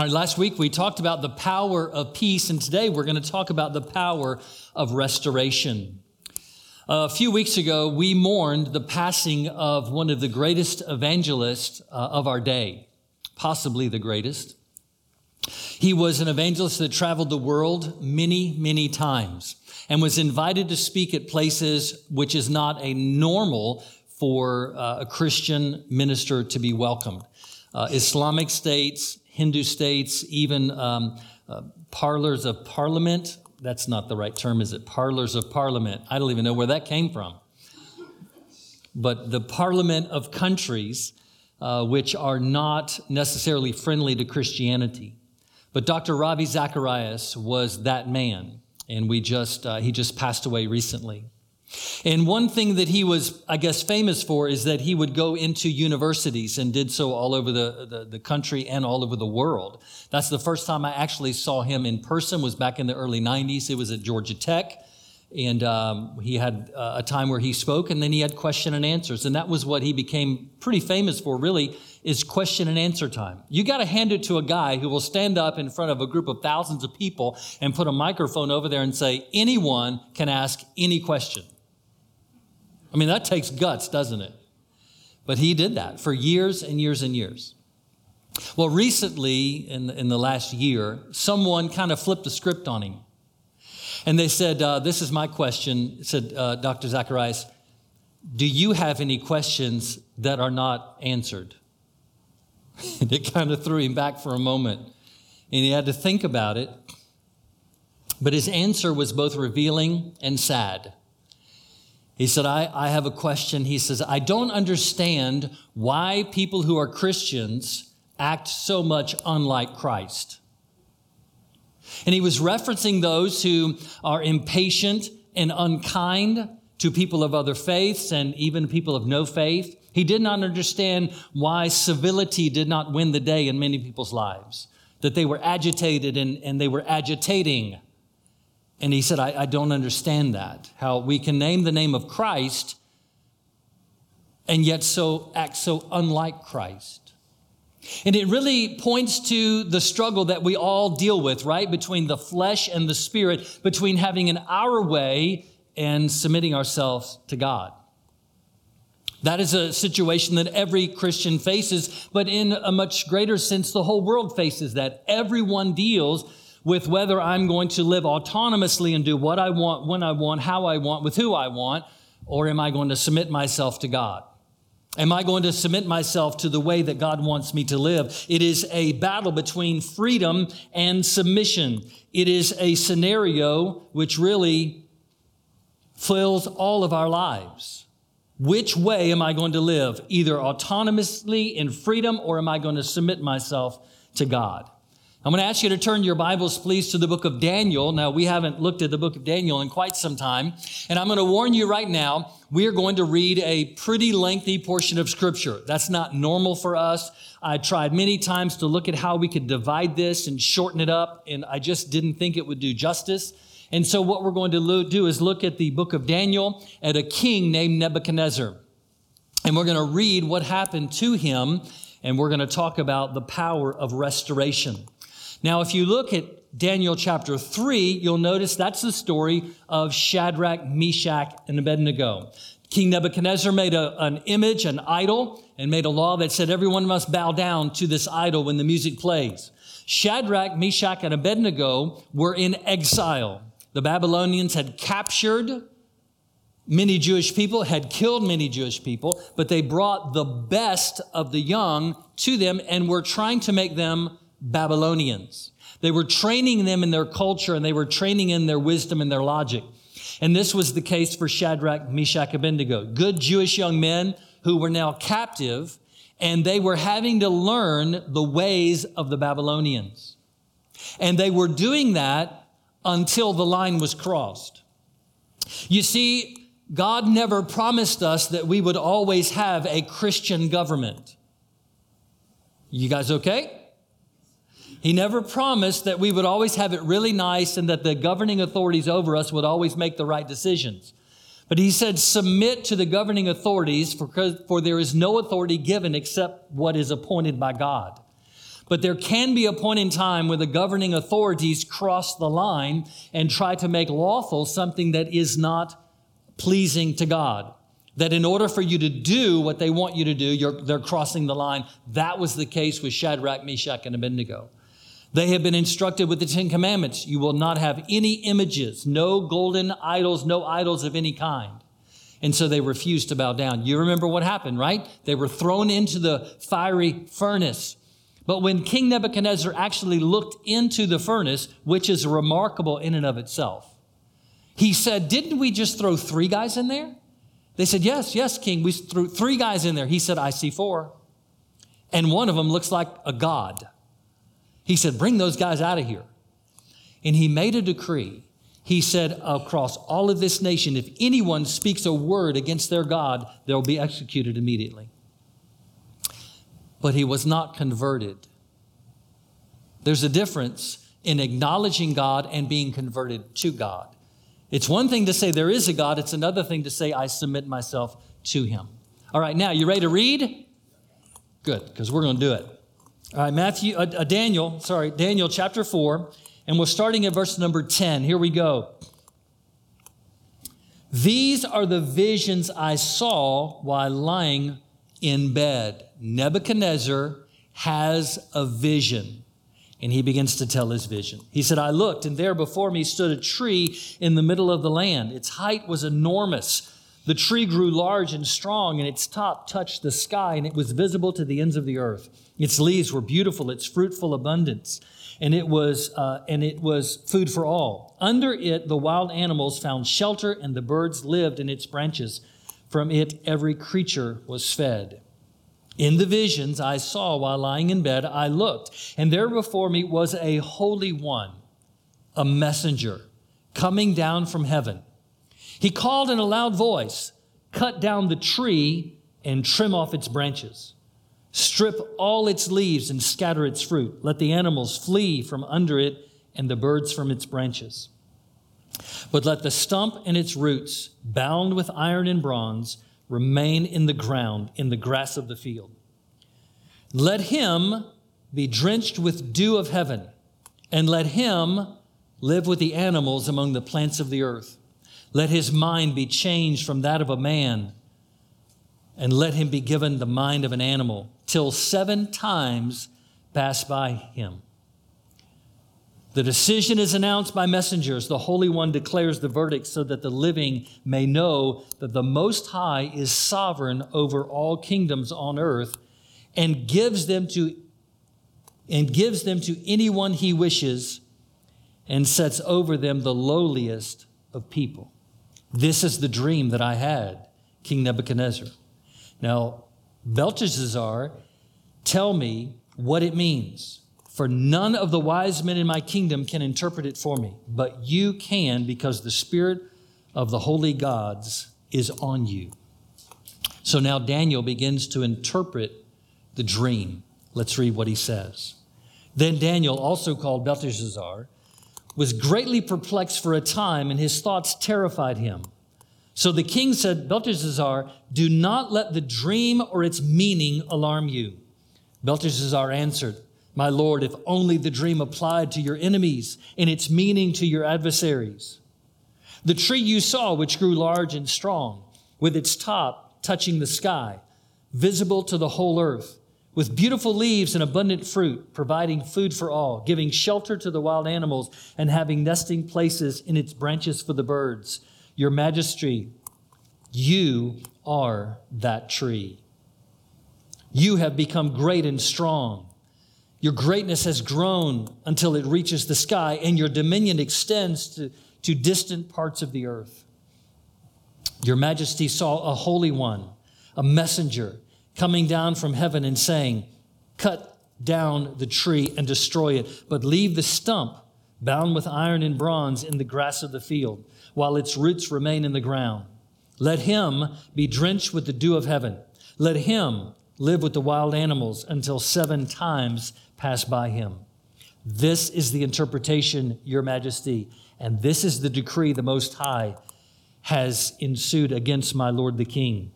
All right, last week we talked about the power of peace, and today we're going to talk about the power of restoration. A few weeks ago, we mourned the passing of one of the greatest evangelists of our day, possibly the greatest. He was an evangelist that traveled the world many, many times and was invited to speak at places which is not a normal for a Christian minister to be welcomed. Islamic states, Hindu states, even parlors of parliament. That's not the right term, is it? Parlors of parliament. I don't even know where that came from. But the parliament of countries which are not necessarily friendly to Christianity. But Dr. Ravi Zacharias was that man, and he just passed away recently. And one thing that he was, I guess, famous for is that he would go into universities and did so all over the country and all over the world. That's the first time I actually saw him in person was back in the early 90s. It was at Georgia Tech, and he had a time where he spoke, and then he had question and answers. And that was what he became pretty famous for, really, is question and answer time. You got to hand it to a guy who will stand up in front of a group of thousands of people and put a microphone over there and say, anyone can ask any question. I mean, that takes guts, doesn't it? But he did that for years and years and years. Well, recently, in the last year, someone kind of flipped the script on him. And they said, this is my question, said Dr. Zacharias, do you have any questions that are not answered? And it kind of threw him back for a moment. And he had to think about it. But his answer was both revealing and sad. He said, I have a question. He says, I don't understand why people who are Christians act so much unlike Christ. And he was referencing those who are impatient and unkind to people of other faiths and even people of no faith. He did not understand why civility did not win the day in many people's lives, that they were agitated and they were agitating. And he said, I don't understand that, how we can name the name of Christ and yet so act so unlike Christ. And it really points to the struggle that we all deal with, right? Between the flesh and the spirit, between having an our way and submitting ourselves to God. That is a situation that every Christian faces, but in a much greater sense, the whole world faces that. Everyone deals with whether I'm going to live autonomously and do what I want, when I want, how I want, with who I want, or am I going to submit myself to God? Am I going to submit myself to the way that God wants me to live? It is a battle between freedom and submission. It is a scenario which really fills all of our lives. Which way am I going to live? Either autonomously in freedom, or am I going to submit myself to God? I'm going to ask you to turn your Bibles, please, to the book of Daniel. Now, we haven't looked at the book of Daniel in quite some time, and I'm going to warn you right now, we are going to read a pretty lengthy portion of Scripture. That's not normal for us. I tried many times to look at how we could divide this and shorten it up, and I just didn't think it would do justice. And so what we're going to do is look at the book of Daniel at a king named Nebuchadnezzar, and we're going to read what happened to him, and we're going to talk about the power of restoration. Now, if you look at Daniel chapter 3, you'll notice that's the story of Shadrach, Meshach, and Abednego. King Nebuchadnezzar made an image, an idol, and made a law that said everyone must bow down to this idol when the music plays. Shadrach, Meshach, and Abednego were in exile. The Babylonians had captured many Jewish people, had killed many Jewish people, but they brought the best of the young to them and were trying to make them Babylonians. They were training them in their culture, and they were training in their wisdom and their logic. And this was the case for Shadrach, Meshach, Abednego, good Jewish young men who were now captive, and they were having to learn the ways of the Babylonians. And they were doing that until the line was crossed. You see, God never promised us that we would always have a Christian government. You guys okay? He never promised that we would always have it really nice and that the governing authorities over us would always make the right decisions. But he said, submit to the governing authorities, for there is no authority given except what is appointed by God. But there can be a point in time when the governing authorities cross the line and try to make lawful something that is not pleasing to God. That in order for you to do what they want you to do, they're crossing the line. That was the case with Shadrach, Meshach, and Abednego. They have been instructed with the Ten Commandments. You will not have any images, no golden idols, no idols of any kind. And so they refused to bow down. You remember what happened, right? They were thrown into the fiery furnace. But when King Nebuchadnezzar actually looked into the furnace, which is remarkable in and of itself, he said, "Didn't we just throw three guys in there?" They said, yes, King, we threw three guys in there. He said, "I see four. And one of them looks like a god." He said, "Bring those guys out of here." And he made a decree. He said, "Across all of this nation, if anyone speaks a word against their God, they'll be executed immediately." But he was not converted. There's a difference in acknowledging God and being converted to God. It's one thing to say there is a God. It's another thing to say I submit myself to him. All right, now, you ready to read? Good, because we're going to do it. All right, Daniel chapter 4, and we're starting at verse number 10. Here we go. "These are the visions I saw while lying in bed." Nebuchadnezzar has a vision. And he begins to tell his vision. He said, "I looked, and there before me stood a tree in the middle of the land. Its height was enormous. The tree grew large and strong, and its top touched the sky, and it was visible to the ends of the earth. Its leaves were beautiful, its fruit full abundance, and it was food for all. Under it, the wild animals found shelter, and the birds lived in its branches. From it, every creature was fed. In the visions I saw while lying in bed, I looked, and there before me was a holy one, a messenger, coming down from heaven. He called in a loud voice, 'Cut down the tree and trim off its branches. Strip all its leaves and scatter its fruit. Let the animals flee from under it and the birds from its branches. But let the stump and its roots, bound with iron and bronze, remain in the ground, in the grass of the field. Let him be drenched with dew of heaven, and let him live with the animals among the plants of the earth. Let his mind be changed from that of a man, and let him be given the mind of an animal, till 7 times pass by him. The decision is announced by messengers. The Holy One declares the verdict so that the living may know that the Most High is sovereign over all kingdoms on earth and gives them to anyone he wishes and sets over them the lowliest of people. This is the dream that I had, King Nebuchadnezzar. Now, Belteshazzar, tell me what it means. For none of the wise men in my kingdom can interpret it for me, but you can, because the spirit of the holy gods is on you." So now Daniel begins to interpret the dream. Let's read what he says. "Then Daniel, also called Belteshazzar, was greatly perplexed for a time, and his thoughts terrified him. So the king said, 'Belteshazzar, do not let the dream or its meaning alarm you.' Belteshazzar answered, 'My lord, if only the dream applied to your enemies and its meaning to your adversaries. The tree you saw, which grew large and strong, with its top touching the sky, visible to the whole earth, with beautiful leaves and abundant fruit, providing food for all, giving shelter to the wild animals, and having nesting places in its branches for the birds. Your majesty, you are that tree. You have become great and strong. Your greatness has grown until it reaches the sky, and your dominion extends to distant parts of the earth. Your majesty saw a holy one, a messenger, coming down from heaven and saying, 'Cut down the tree and destroy it, but leave the stump bound with iron and bronze in the grass of the field, while its roots remain in the ground. Let him be drenched with the dew of heaven. Let him live with the wild animals until 7 times pass by him. This is the interpretation, your majesty, and this is the decree the Most High has ensued against my lord the king.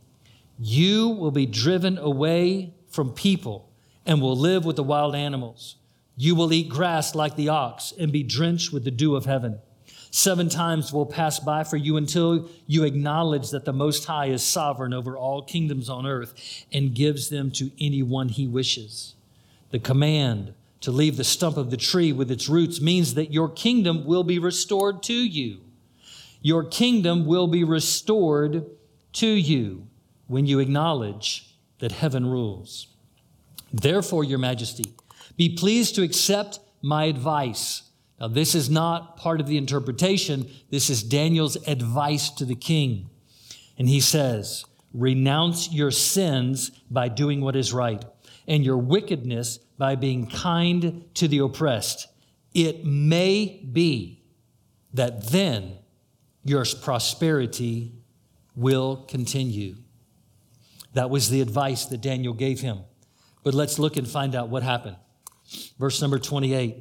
You will be driven away from people and will live with the wild animals. You will eat grass like the ox and be drenched with the dew of heaven. 7 times will pass by for you until you acknowledge that the Most High is sovereign over all kingdoms on earth and gives them to anyone he wishes. The command to leave the stump of the tree with its roots means that your kingdom will be restored to you. Your kingdom will be restored to you when you acknowledge that heaven rules. Therefore, Your Majesty, be pleased to accept my advice. Now, this is not part of the interpretation. This is Daniel's advice to the king. And he says, renounce your sins by doing what is right, and your wickedness by being kind to the oppressed. It may be that then your prosperity will continue. That was the advice that Daniel gave him. But let's look and find out what happened. Verse number 28.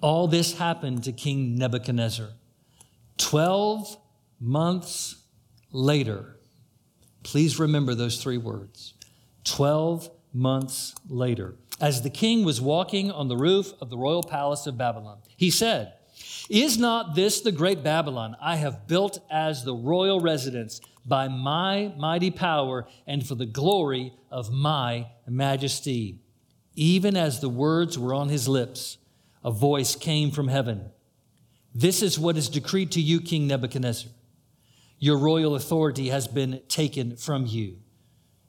All this happened to King Nebuchadnezzar. 12 months later, please remember those 3 words. 12 months later, as the king was walking on the roof of the royal palace of Babylon, he said, "Is not this the great Babylon I have built as the royal residence by my mighty power and for the glory of my majesty?" Even as the words were on his lips, a voice came from heaven. "This is what is decreed to you, King Nebuchadnezzar. Your royal authority has been taken from you.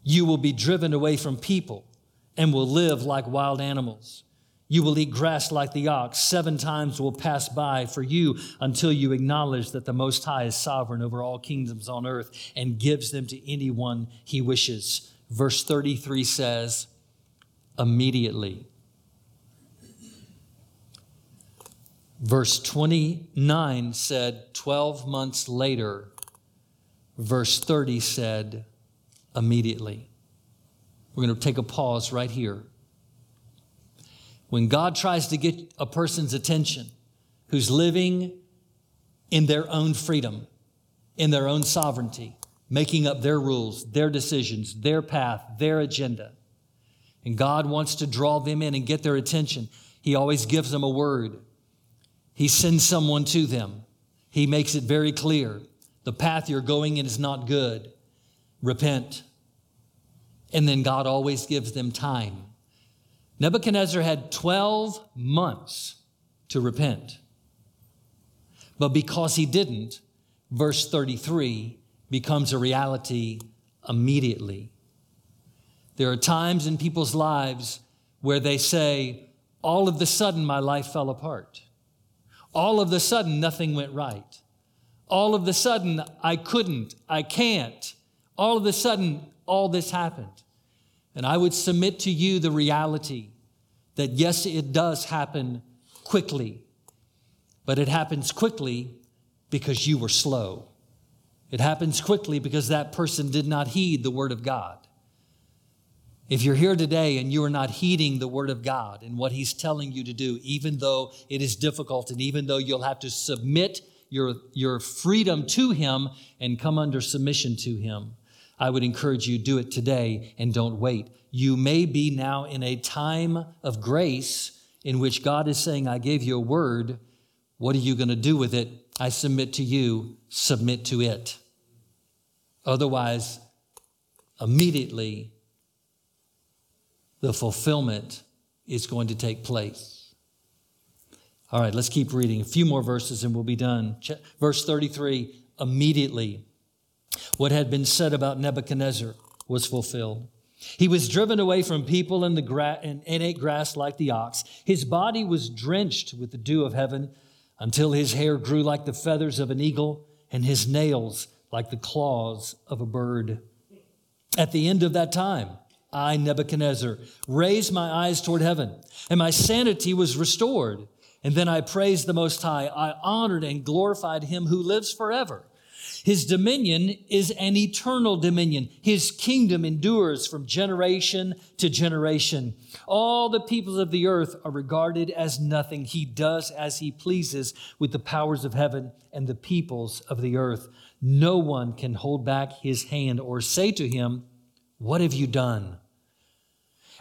You will be driven away from people and will live like wild animals. You will eat grass like the ox. 7 times will pass by for you until you acknowledge that the Most High is sovereign over all kingdoms on earth and gives them to anyone he wishes." Verse 33 says, immediately. Verse 29 said, 12 months later. Verse 30 said, immediately. We're going to take a pause right here. When God tries to get a person's attention who's living in their own freedom, in their own sovereignty, making up their rules, their decisions, their path, their agenda, and God wants to draw them in and get their attention, he always gives them a word. He sends someone to them. He makes it very clear. The path you're going in is not good. Repent. And then God always gives them time. Nebuchadnezzar had 12 months to repent. But because he didn't, verse 33 becomes a reality immediately. There are times in people's lives where they say, all of the sudden my life fell apart. All of the sudden nothing went right. All of the sudden I couldn't, I can't. All of the sudden all this happened. And I would submit to you the reality that yes, it does happen quickly, but it happens quickly because you were slow. It happens quickly because that person did not heed the word of God. If you're here today and you are not heeding the word of God and what he's telling you to do, even though it is difficult and even though you'll have to submit your freedom to him and come under submission to him, I would encourage you, do it today and don't wait. You may be now in a time of grace in which God is saying, I gave you a word. What are you going to do with it? I submit to you. Submit to it. Otherwise, immediately, the fulfillment is going to take place. All right, let's keep reading. A few more verses and we'll be done. Verse 33, immediately. What had been said about Nebuchadnezzar was fulfilled. He was driven away from people and ate grass like the ox. His body was drenched with the dew of heaven until his hair grew like the feathers of an eagle and his nails like the claws of a bird. At the end of that time, I, Nebuchadnezzar, raised my eyes toward heaven, and my sanity was restored. And then I praised the Most High. I honored and glorified him who lives forever. His dominion is an eternal dominion. His kingdom endures from generation to generation. All the peoples of the earth are regarded as nothing. He does as he pleases with the powers of heaven and the peoples of the earth. No one can hold back his hand or say to him, what have you done?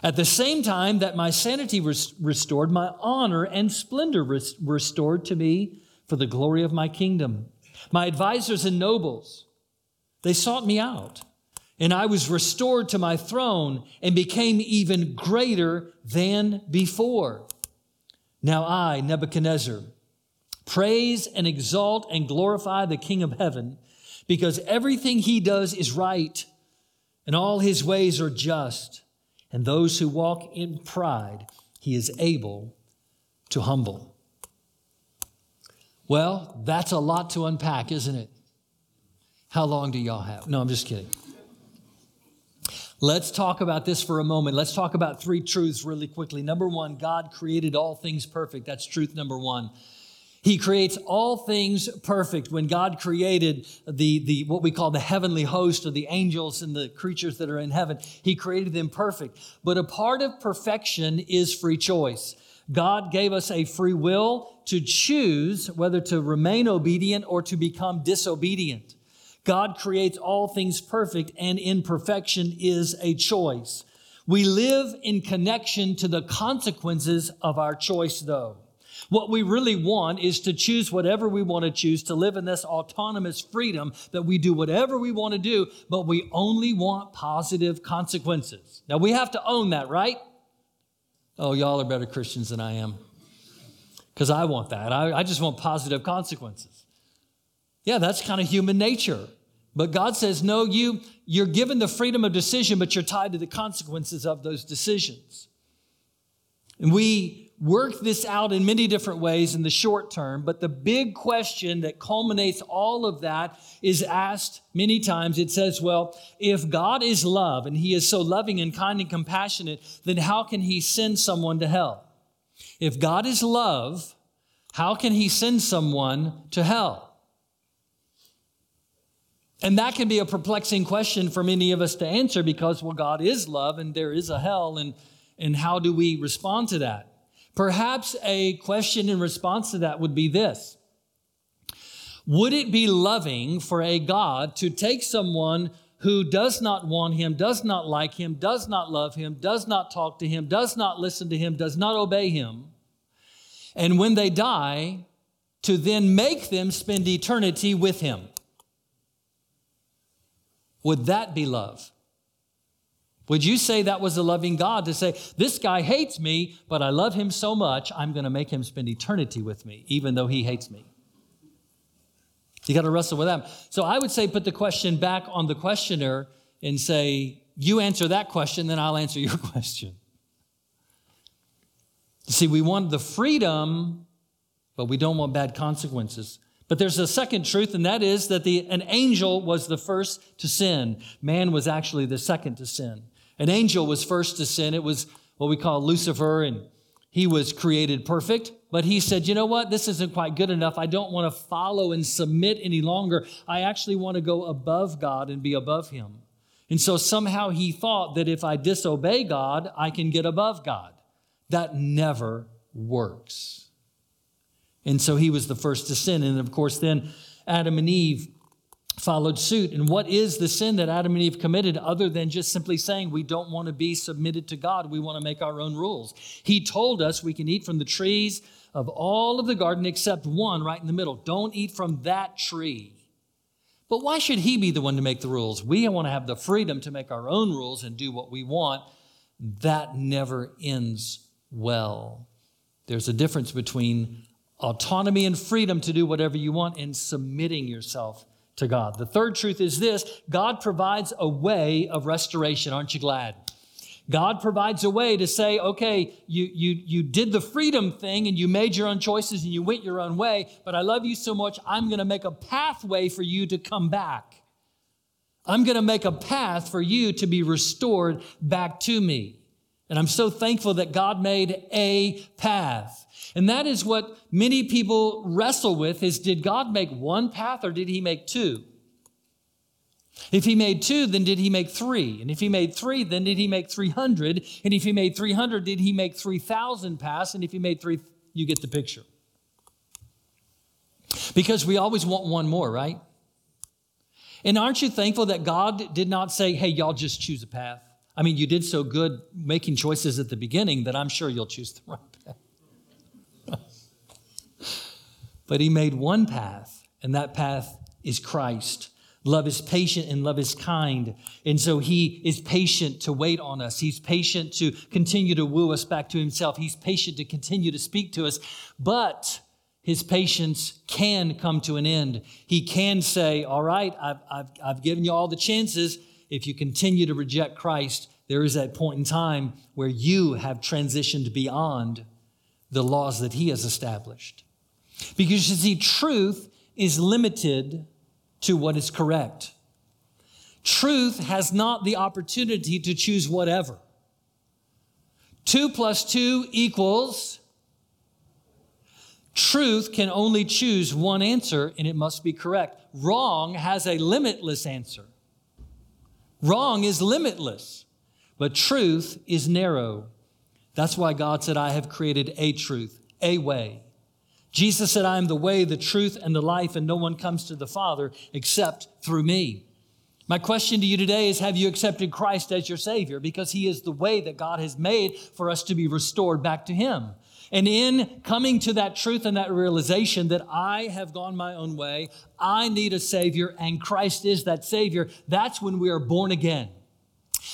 At the same time that my sanity was restored, my honor and splendor restored to me for the glory of my kingdom. My advisors and nobles, they sought me out, and I was restored to my throne and became even greater than before. Now I, Nebuchadnezzar, praise and exalt and glorify the King of heaven, because everything he does is right, and all his ways are just. And those who walk in pride, he is able to humble. Well, that's a lot to unpack, isn't it? How long do y'all have? No, I'm just kidding. Let's talk about this for a moment. Let's talk about three truths really quickly. Number one, God created all things perfect. That's truth number one. He creates all things perfect. When God created the what we call the heavenly host, or the angels and the creatures that are in heaven, he created them perfect. But a part of perfection is free choice. God gave us a free will to choose whether to remain obedient or to become disobedient. God creates all things perfect, and imperfection is a choice. We live in connection to the consequences of our choice, though. What we really want is to choose whatever we want to choose, to live in this autonomous freedom that we do whatever we want to do, but we only want positive consequences. Now, we have to own that, right? Oh, y'all are better Christians than I am, because I want that. I just want positive consequences. Yeah, that's kind of human nature. But God says, no, you're given the freedom of decision, but you're tied to the consequences of those decisions. And we work this out in many different ways in the short term, but the big question that culminates all of that is asked many times. It says, well, if God is love and he is so loving and kind and compassionate, then how can he send someone to hell? If God is love, how can he send someone to hell? And that can be a perplexing question for many of us to answer, because, well, God is love and there is a hell, and how do we respond to that? Perhaps a question in response to that would be this: would it be loving for a God to take someone who does not want him, does not like him, does not love him, does not talk to him, does not listen to him, does not obey him, and when they die, to then make them spend eternity with him? Would that be love? Would you say that was a loving God, to say, this guy hates me, but I love him so much, I'm going to make him spend eternity with me, even though he hates me? You got to wrestle with that. So I would say put the question back on the questioner and say, you answer that question, then I'll answer your question. See, we want the freedom, but we don't want bad consequences. But there's a second truth, and that is that an angel was the first to sin. Man was actually the second to sin. An angel was first to sin. It was what we call Lucifer, and he was created perfect. But he said, you know what? This isn't quite good enough. I don't want to follow and submit any longer. I actually want to go above God and be above him. And so somehow he thought that if I disobey God, I can get above God. That never works. And so he was the first to sin. And of course, then Adam and Eve followed suit. And what is the sin that Adam and Eve committed, other than just simply saying, we don't want to be submitted to God. We want to make our own rules. He told us we can eat from the trees of all of the garden except one right in the middle. Don't eat from that tree. But why should he be the one to make the rules? We want to have the freedom to make our own rules and do what we want. That never ends well. There's a difference between autonomy and freedom to do whatever you want and submitting yourself to God. The third truth is this: God provides a way of restoration. Aren't you glad? God provides a way to say, okay, you did the freedom thing and you made your own choices and you went your own way, but I love you so much, I'm going to make a pathway for you to come back. I'm going to make a path for you to be restored back to me. And I'm so thankful that God made a path. And that is what many people wrestle with, is did God make one path or did he make two? If he made two, then did he make three? And if he made three, then did he make 300? And if he made 300, did he make 3,000 paths? And if he made three, you get the picture. Because we always want one more, right? And aren't you thankful that God did not say, hey, y'all just choose a path. I mean, you did so good making choices at the beginning that I'm sure you'll choose the right path. But he made one path, and that path is Christ. Love is patient and love is kind. And so he is patient to wait on us. He's patient to continue to woo us back to himself. He's patient to continue to speak to us. But his patience can come to an end. He can say, all right, I've given you all the chances. If you continue to reject Christ, there is that point in time where you have transitioned beyond the laws that he has established. Because you see, truth is limited to what is correct. Truth has not the opportunity to choose whatever. 2 + 2 equals. Truth can only choose one answer, and it must be correct. Wrong has a limitless answer. Wrong is limitless, but truth is narrow. That's why God said, I have created a truth, a way. Jesus said, I am the way, the truth, and the life, and no one comes to the Father except through me. My question to you today is, have you accepted Christ as your Savior? Because he is the way that God has made for us to be restored back to him. And in coming to that truth and that realization that I have gone my own way, I need a Savior, and Christ is that Savior, that's when we are born again.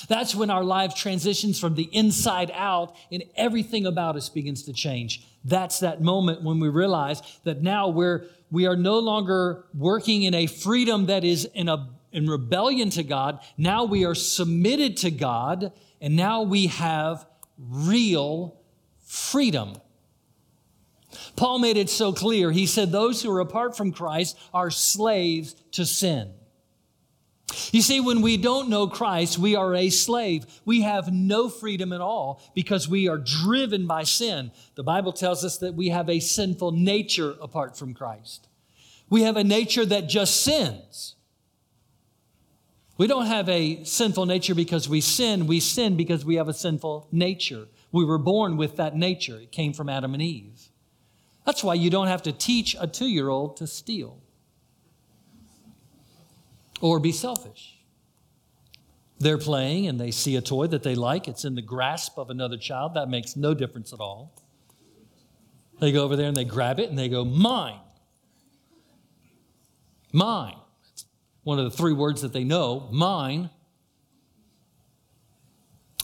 That's when our life transitions from the inside out and everything about us begins to change. That's that moment when we realize that now we are no longer working in a freedom that is in rebellion to God. Now we are submitted to God, and now we have real freedom. Paul made it so clear. He said, those who are apart from Christ are slaves to sin. You see, when we don't know Christ, we are a slave. We have no freedom at all because we are driven by sin. The Bible tells us that we have a sinful nature apart from Christ. We have a nature that just sins. We don't have a sinful nature because we sin. We sin because we have a sinful nature. We were born with that nature. It came from Adam and Eve. That's why you don't have to teach a 2-year-old to steal. Or be selfish. They're playing and they see a toy that they like. It's in the grasp of another child. That makes no difference at all. They go over there and they grab it and they go, mine. Mine. It's one of the 3 words that they know, mine.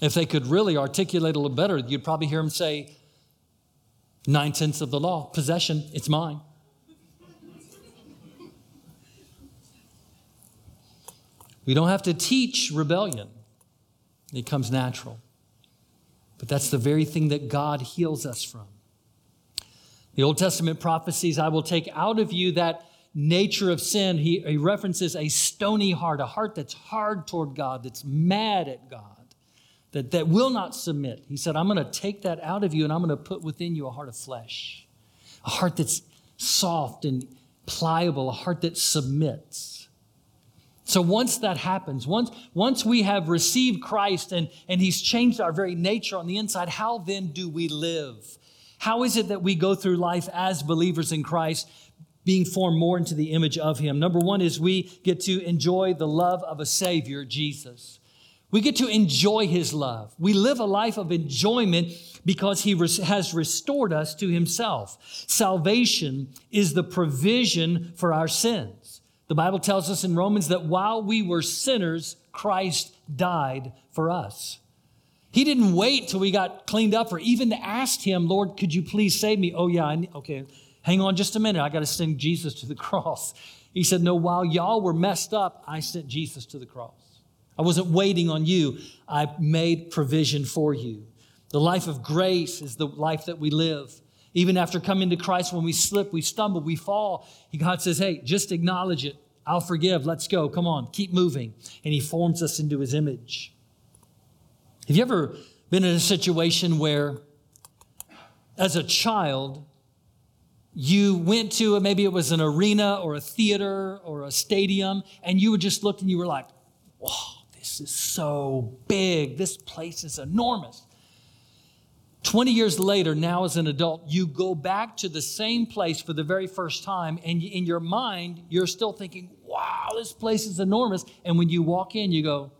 If they could really articulate a little better, you'd probably hear them say, 9/10 of the law, possession, it's mine. We don't have to teach rebellion. It comes natural. But that's the very thing that God heals us from. The Old Testament prophecies, I will take out of you that nature of sin. He references a stony heart, a heart that's hard toward God, that's mad at God, that will not submit. He said, I'm going to take that out of you, and I'm going to put within you a heart of flesh, a heart that's soft and pliable, a heart that submits. So once that happens, once we have received Christ and he's changed our very nature on the inside, how then do we live? How is it that we go through life as believers in Christ, being formed more into the image of him? Number one is we get to enjoy the love of a Savior, Jesus. We get to enjoy his love. We live a life of enjoyment because he has restored us to himself. Salvation is the provision for our sins. The Bible tells us in Romans that while we were sinners, Christ died for us. He didn't wait till we got cleaned up or even asked him, Lord, could you please save me? Oh, yeah, okay, hang on just a minute. I got to send Jesus to the cross. He said, no, while y'all were messed up, I sent Jesus to the cross. I wasn't waiting on you. I made provision for you. The life of grace is the life that we live. Even after coming to Christ, when we slip, we stumble, we fall, God says, hey, just acknowledge it. I'll forgive. Let's go. Come on. Keep moving. And he forms us into his image. Have you ever been in a situation where, as a child, you went to, maybe it was an arena or a theater or a stadium, and you just looked and you were like, wow, this is so big. This place is enormous. 20 years later, now as an adult, you go back to the same place for the very first time, and in your mind, you're still thinking, wow, this place is enormous. And when you walk in, you go,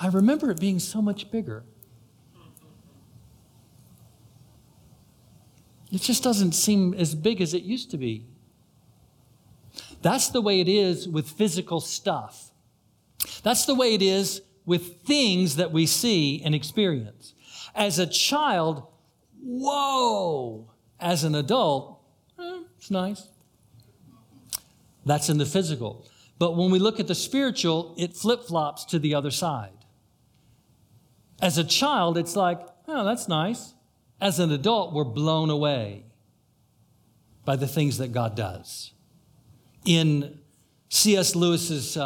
I remember it being so much bigger. It just doesn't seem as big as it used to be. That's the way it is with physical stuff. That's the way it is with things that we see and experience. As a child, whoa! As an adult, it's nice. That's in the physical. But when we look at the spiritual, it flip-flops to the other side. As a child, it's like, oh, that's nice. As an adult, we're blown away by the things that God does. In C.S. Lewis's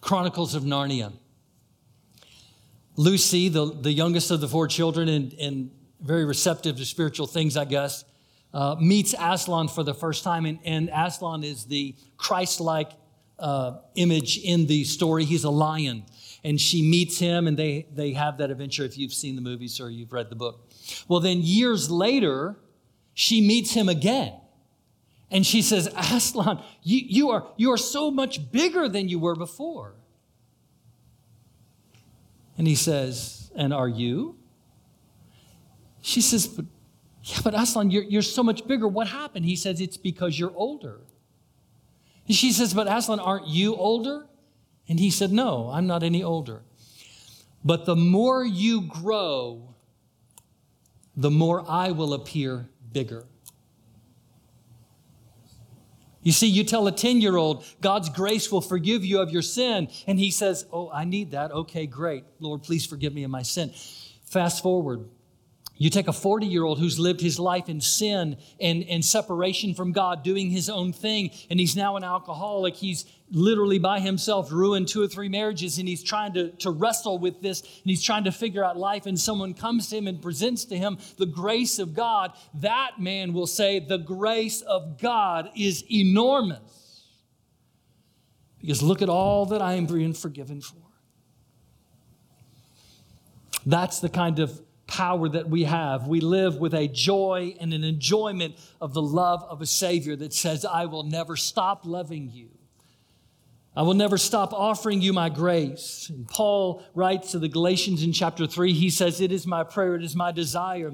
Chronicles of Narnia, Lucy, the youngest of the four children and very receptive to spiritual things, I guess, meets Aslan for the first time. And Aslan is the Christ-like image in the story. He's a lion. And she meets him, and they have that adventure if you've seen the movies or you've read the book. Well, then years later, she meets him again. And she says, Aslan, you are so much bigger than you were before. And he says, and are you? She says, but Aslan, you're so much bigger. What happened? He says, it's because you're older. And she says, but Aslan, aren't you older? And he said, no, I'm not any older. But the more you grow, the more I will appear bigger. You see, you tell a 10-year-old, God's grace will forgive you of your sin. And he says, oh, I need that. Okay, great. Lord, please forgive me of my sin. Fast forward. You take a 40-year-old who's lived his life in sin and separation from God, doing his own thing, and he's now an alcoholic. He's literally by himself ruined 2 or 3 marriages, and he's trying to wrestle with this, and he's trying to figure out life, and someone comes to him and presents to him the grace of God. That man will say, the grace of God is enormous. Because look at all that I am being forgiven for. That's the kind of power that we have. We live with a joy and an enjoyment of the love of a Savior that says, I will never stop loving you. I will never stop offering you my grace. And Paul writes to the Galatians in chapter 3, he says, it is my prayer, it is my desire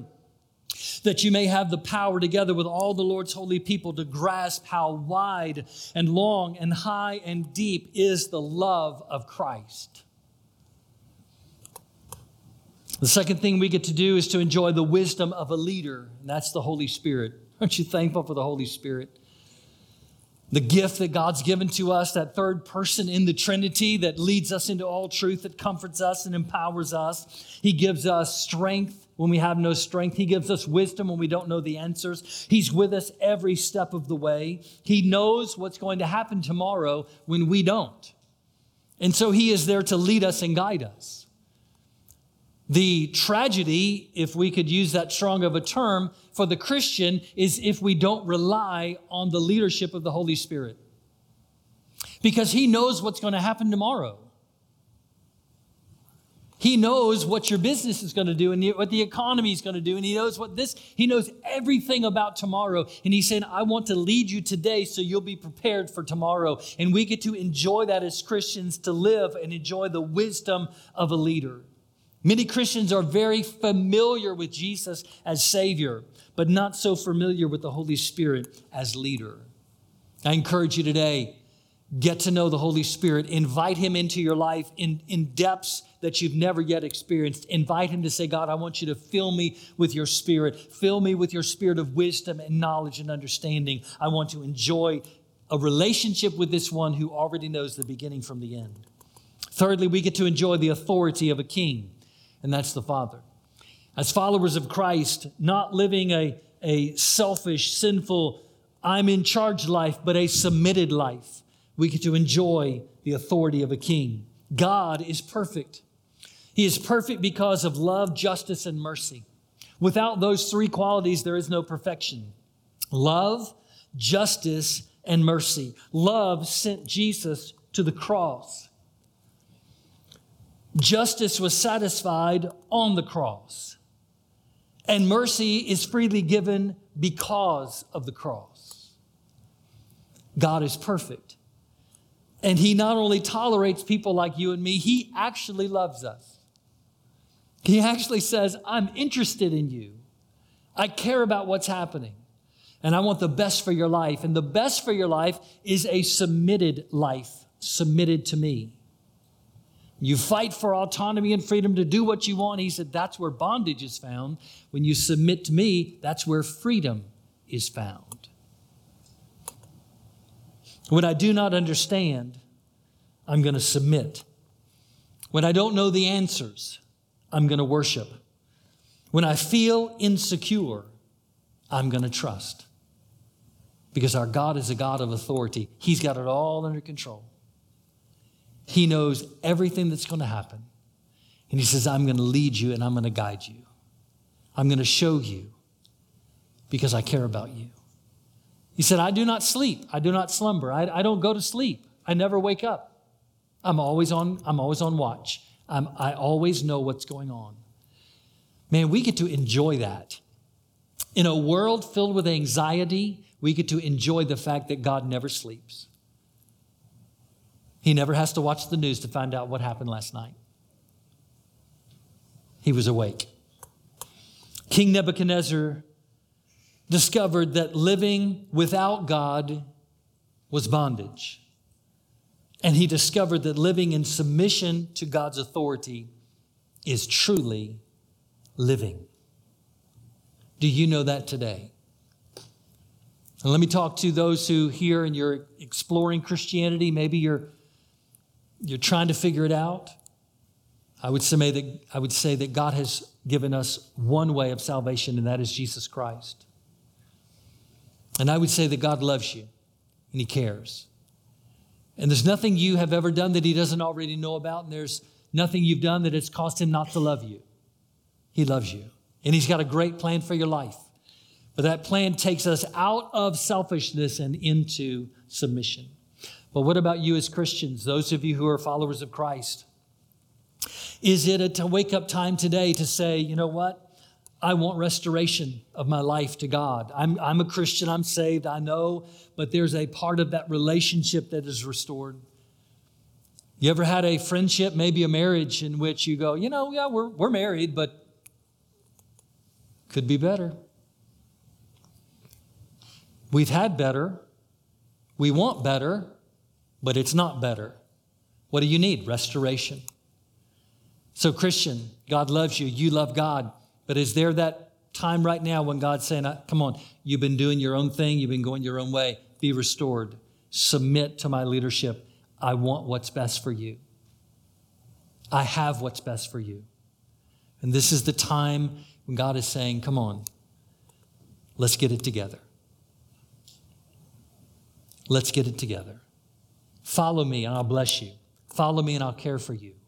that you may have the power together with all the Lord's holy people to grasp how wide and long and high and deep is the love of Christ. The second thing we get to do is to enjoy the wisdom of a leader, and that's the Holy Spirit. Aren't you thankful for the Holy Spirit? The gift that God's given to us, that third person in the Trinity that leads us into all truth, that comforts us and empowers us. He gives us strength when we have no strength. He gives us wisdom when we don't know the answers. He's with us every step of the way. He knows what's going to happen tomorrow when we don't. And so he is there to lead us and guide us. The tragedy, if we could use that strong of a term, for the Christian is if we don't rely on the leadership of the Holy Spirit. Because he knows what's going to happen tomorrow. He knows what your business is going to do and what the economy is going to do. And he knows he knows everything about tomorrow. And he's saying, I want to lead you today so you'll be prepared for tomorrow. And we get to enjoy that as Christians, to live and enjoy the wisdom of a leader. Many Christians are very familiar with Jesus as Savior, but not so familiar with the Holy Spirit as leader. I encourage you today, get to know the Holy Spirit. Invite Him into your life in depths that you've never yet experienced. Invite Him to say, God, I want you to fill me with your Spirit. Fill me with your Spirit of wisdom and knowledge and understanding. I want to enjoy a relationship with this one who already knows the beginning from the end. Thirdly, we get to enjoy the authority of a king. And that's the Father. As followers of Christ, not living a selfish, sinful, I'm in charge life, but a submitted life. We get to enjoy the authority of a king. God is perfect. He is perfect because of love, justice, and mercy. Without those three qualities, there is no perfection. Love, justice, and mercy. Love sent Jesus to the cross. Justice was satisfied on the cross, and mercy is freely given because of the cross. God is perfect. And he not only tolerates people like you and me, he actually loves us. He actually says, I'm interested in you. I care about what's happening. And I want the best for your life. And the best for your life is a submitted life, submitted to me. You fight for autonomy and freedom to do what you want. He said, that's where bondage is found. When you submit to me, that's where freedom is found. When I do not understand, I'm going to submit. When I don't know the answers, I'm going to worship. When I feel insecure, I'm going to trust. Because our God is a God of authority. He's got it all under control. He knows everything that's going to happen. And he says, I'm going to lead you and I'm going to guide you. I'm going to show you because I care about you. He said, I do not sleep. I do not slumber. I don't go to sleep. I never wake up. I'm always on watch. I always know what's going on. Man, we get to enjoy that. In a world filled with anxiety, we get to enjoy the fact that God never sleeps. He never has to watch the news to find out what happened last night. He was awake. King Nebuchadnezzar discovered that living without God was bondage. And he discovered that living in submission to God's authority is truly living. Do you know that today? And let me talk to those who here and you're exploring Christianity. Maybe you're trying to figure it out. I would say that God has given us one way of salvation, and that is Jesus Christ. And I would say that God loves you and he cares. And there's nothing you have ever done that he doesn't already know about, and there's nothing you've done that it's caused him not to love you. He loves you, and he's got a great plan for your life. But that plan takes us out of selfishness and into submission. But what about you as Christians, those of you who are followers of Christ? Is it a wake-up time today to say, you know what? I want restoration of my life to God. I'm a Christian, I'm saved, I know, but there's a part of that relationship that is restored. You ever had a friendship, maybe a marriage, in which you go, you know, yeah, we're married, but could be better. We've had better, we want better, but it's not better. What do you need? Restoration. So Christian, God loves you, you love God. But is there that time right now when God's saying, come on, you've been doing your own thing, you've been going your own way, be restored, submit to my leadership. I want what's best for you. I have what's best for you. And this is the time when God is saying, come on, let's get it together. Let's get it together. Follow me and I'll bless you. Follow me and I'll care for you.